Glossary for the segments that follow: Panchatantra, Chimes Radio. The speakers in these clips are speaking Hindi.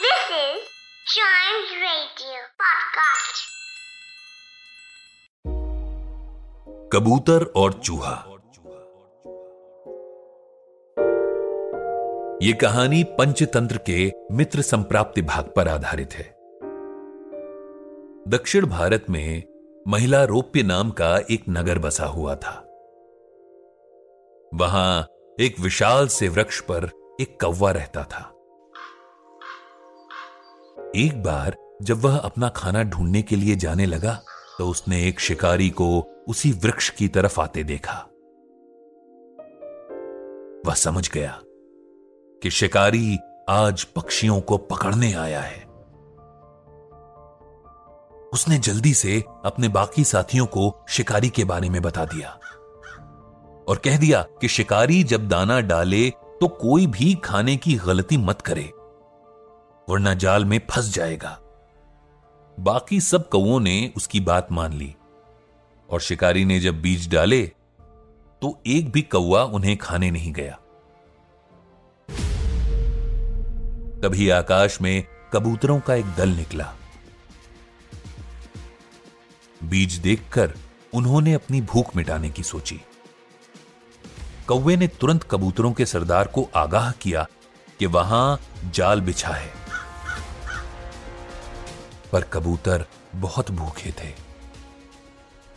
This is Chimes Radio Podcast. कबूतर और चूहा। ये कहानी पंचतंत्र के मित्र संप्राप्ति भाग पर आधारित है। दक्षिण भारत में महिला रोप्य नाम का एक नगर बसा हुआ था। वहां एक विशाल से वृक्ष पर एक कौवा रहता था। एक बार जब वह अपना खाना ढूंढने के लिए जाने लगा तो उसने एक शिकारी को उसी वृक्ष की तरफ आते देखा। वह समझ गया कि शिकारी आज पक्षियों को पकड़ने आया है। उसने जल्दी से अपने बाकी साथियों को शिकारी के बारे में बता दिया और कह दिया कि शिकारी जब दाना डाले तो कोई भी खाने की गलती मत करे, वरना जाल में फंस जाएगा। बाकी सब कौओं ने उसकी बात मान ली और शिकारी ने जब बीज डाले तो एक भी कौआ उन्हें खाने नहीं गया। तभी आकाश में कबूतरों का एक दल निकला। बीज देखकर उन्होंने अपनी भूख मिटाने की सोची। कौवे ने तुरंत कबूतरों के सरदार को आगाह किया कि वहां जाल बिछा है, पर कबूतर बहुत भूखे थे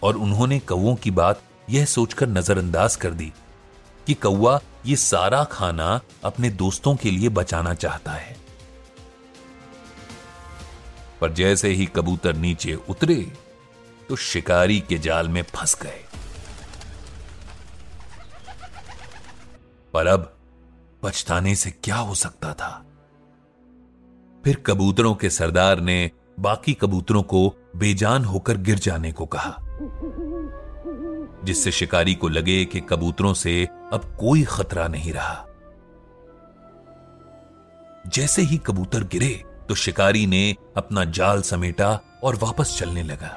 और उन्होंने कौवों की बात यह सोचकर नजरअंदाज कर दी कि कौवा ये सारा खाना अपने दोस्तों के लिए बचाना चाहता है। पर जैसे ही कबूतर नीचे उतरे तो शिकारी के जाल में फंस गए। पर अब पछताने से क्या हो सकता था। फिर कबूतरों के सरदार ने बाकी कबूतरों को बेजान होकर गिर जाने को कहा, जिससे शिकारी को लगे कि कबूतरों से अब कोई खतरा नहीं रहा। जैसे ही कबूतर गिरे तो शिकारी ने अपना जाल समेटा और वापस चलने लगा।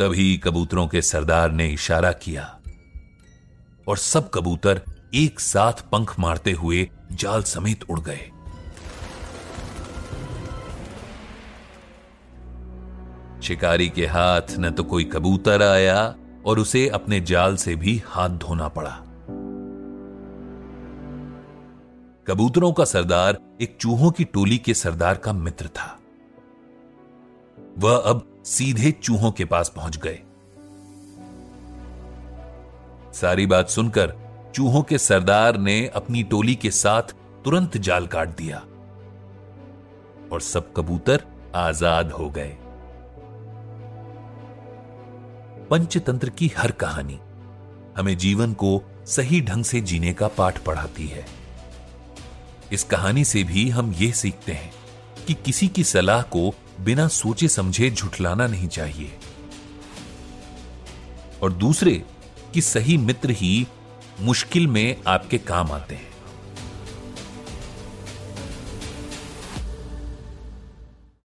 तभी कबूतरों के सरदार ने इशारा किया और सब कबूतर एक साथ पंख मारते हुए जाल समेत उड़ गए। शिकारी के हाथ न तो कोई कबूतर आया और उसे अपने जाल से भी हाथ धोना पड़ा। कबूतरों का सरदार एक चूहों की टोली के सरदार का मित्र था। वह अब सीधे चूहों के पास पहुंच गए। सारी बात सुनकर चूहों के सरदार ने अपनी टोली के साथ तुरंत जाल काट दिया और सब कबूतर आजाद हो गए। पंचतंत्र की हर कहानी हमें जीवन को सही ढंग से जीने का पाठ पढ़ाती है। इस कहानी से भी हम यह सीखते हैं कि किसी की सलाह को बिना सोचे समझे झुठलाना नहीं चाहिए और दूसरे कि सही मित्र ही मुश्किल में आपके काम आते हैं।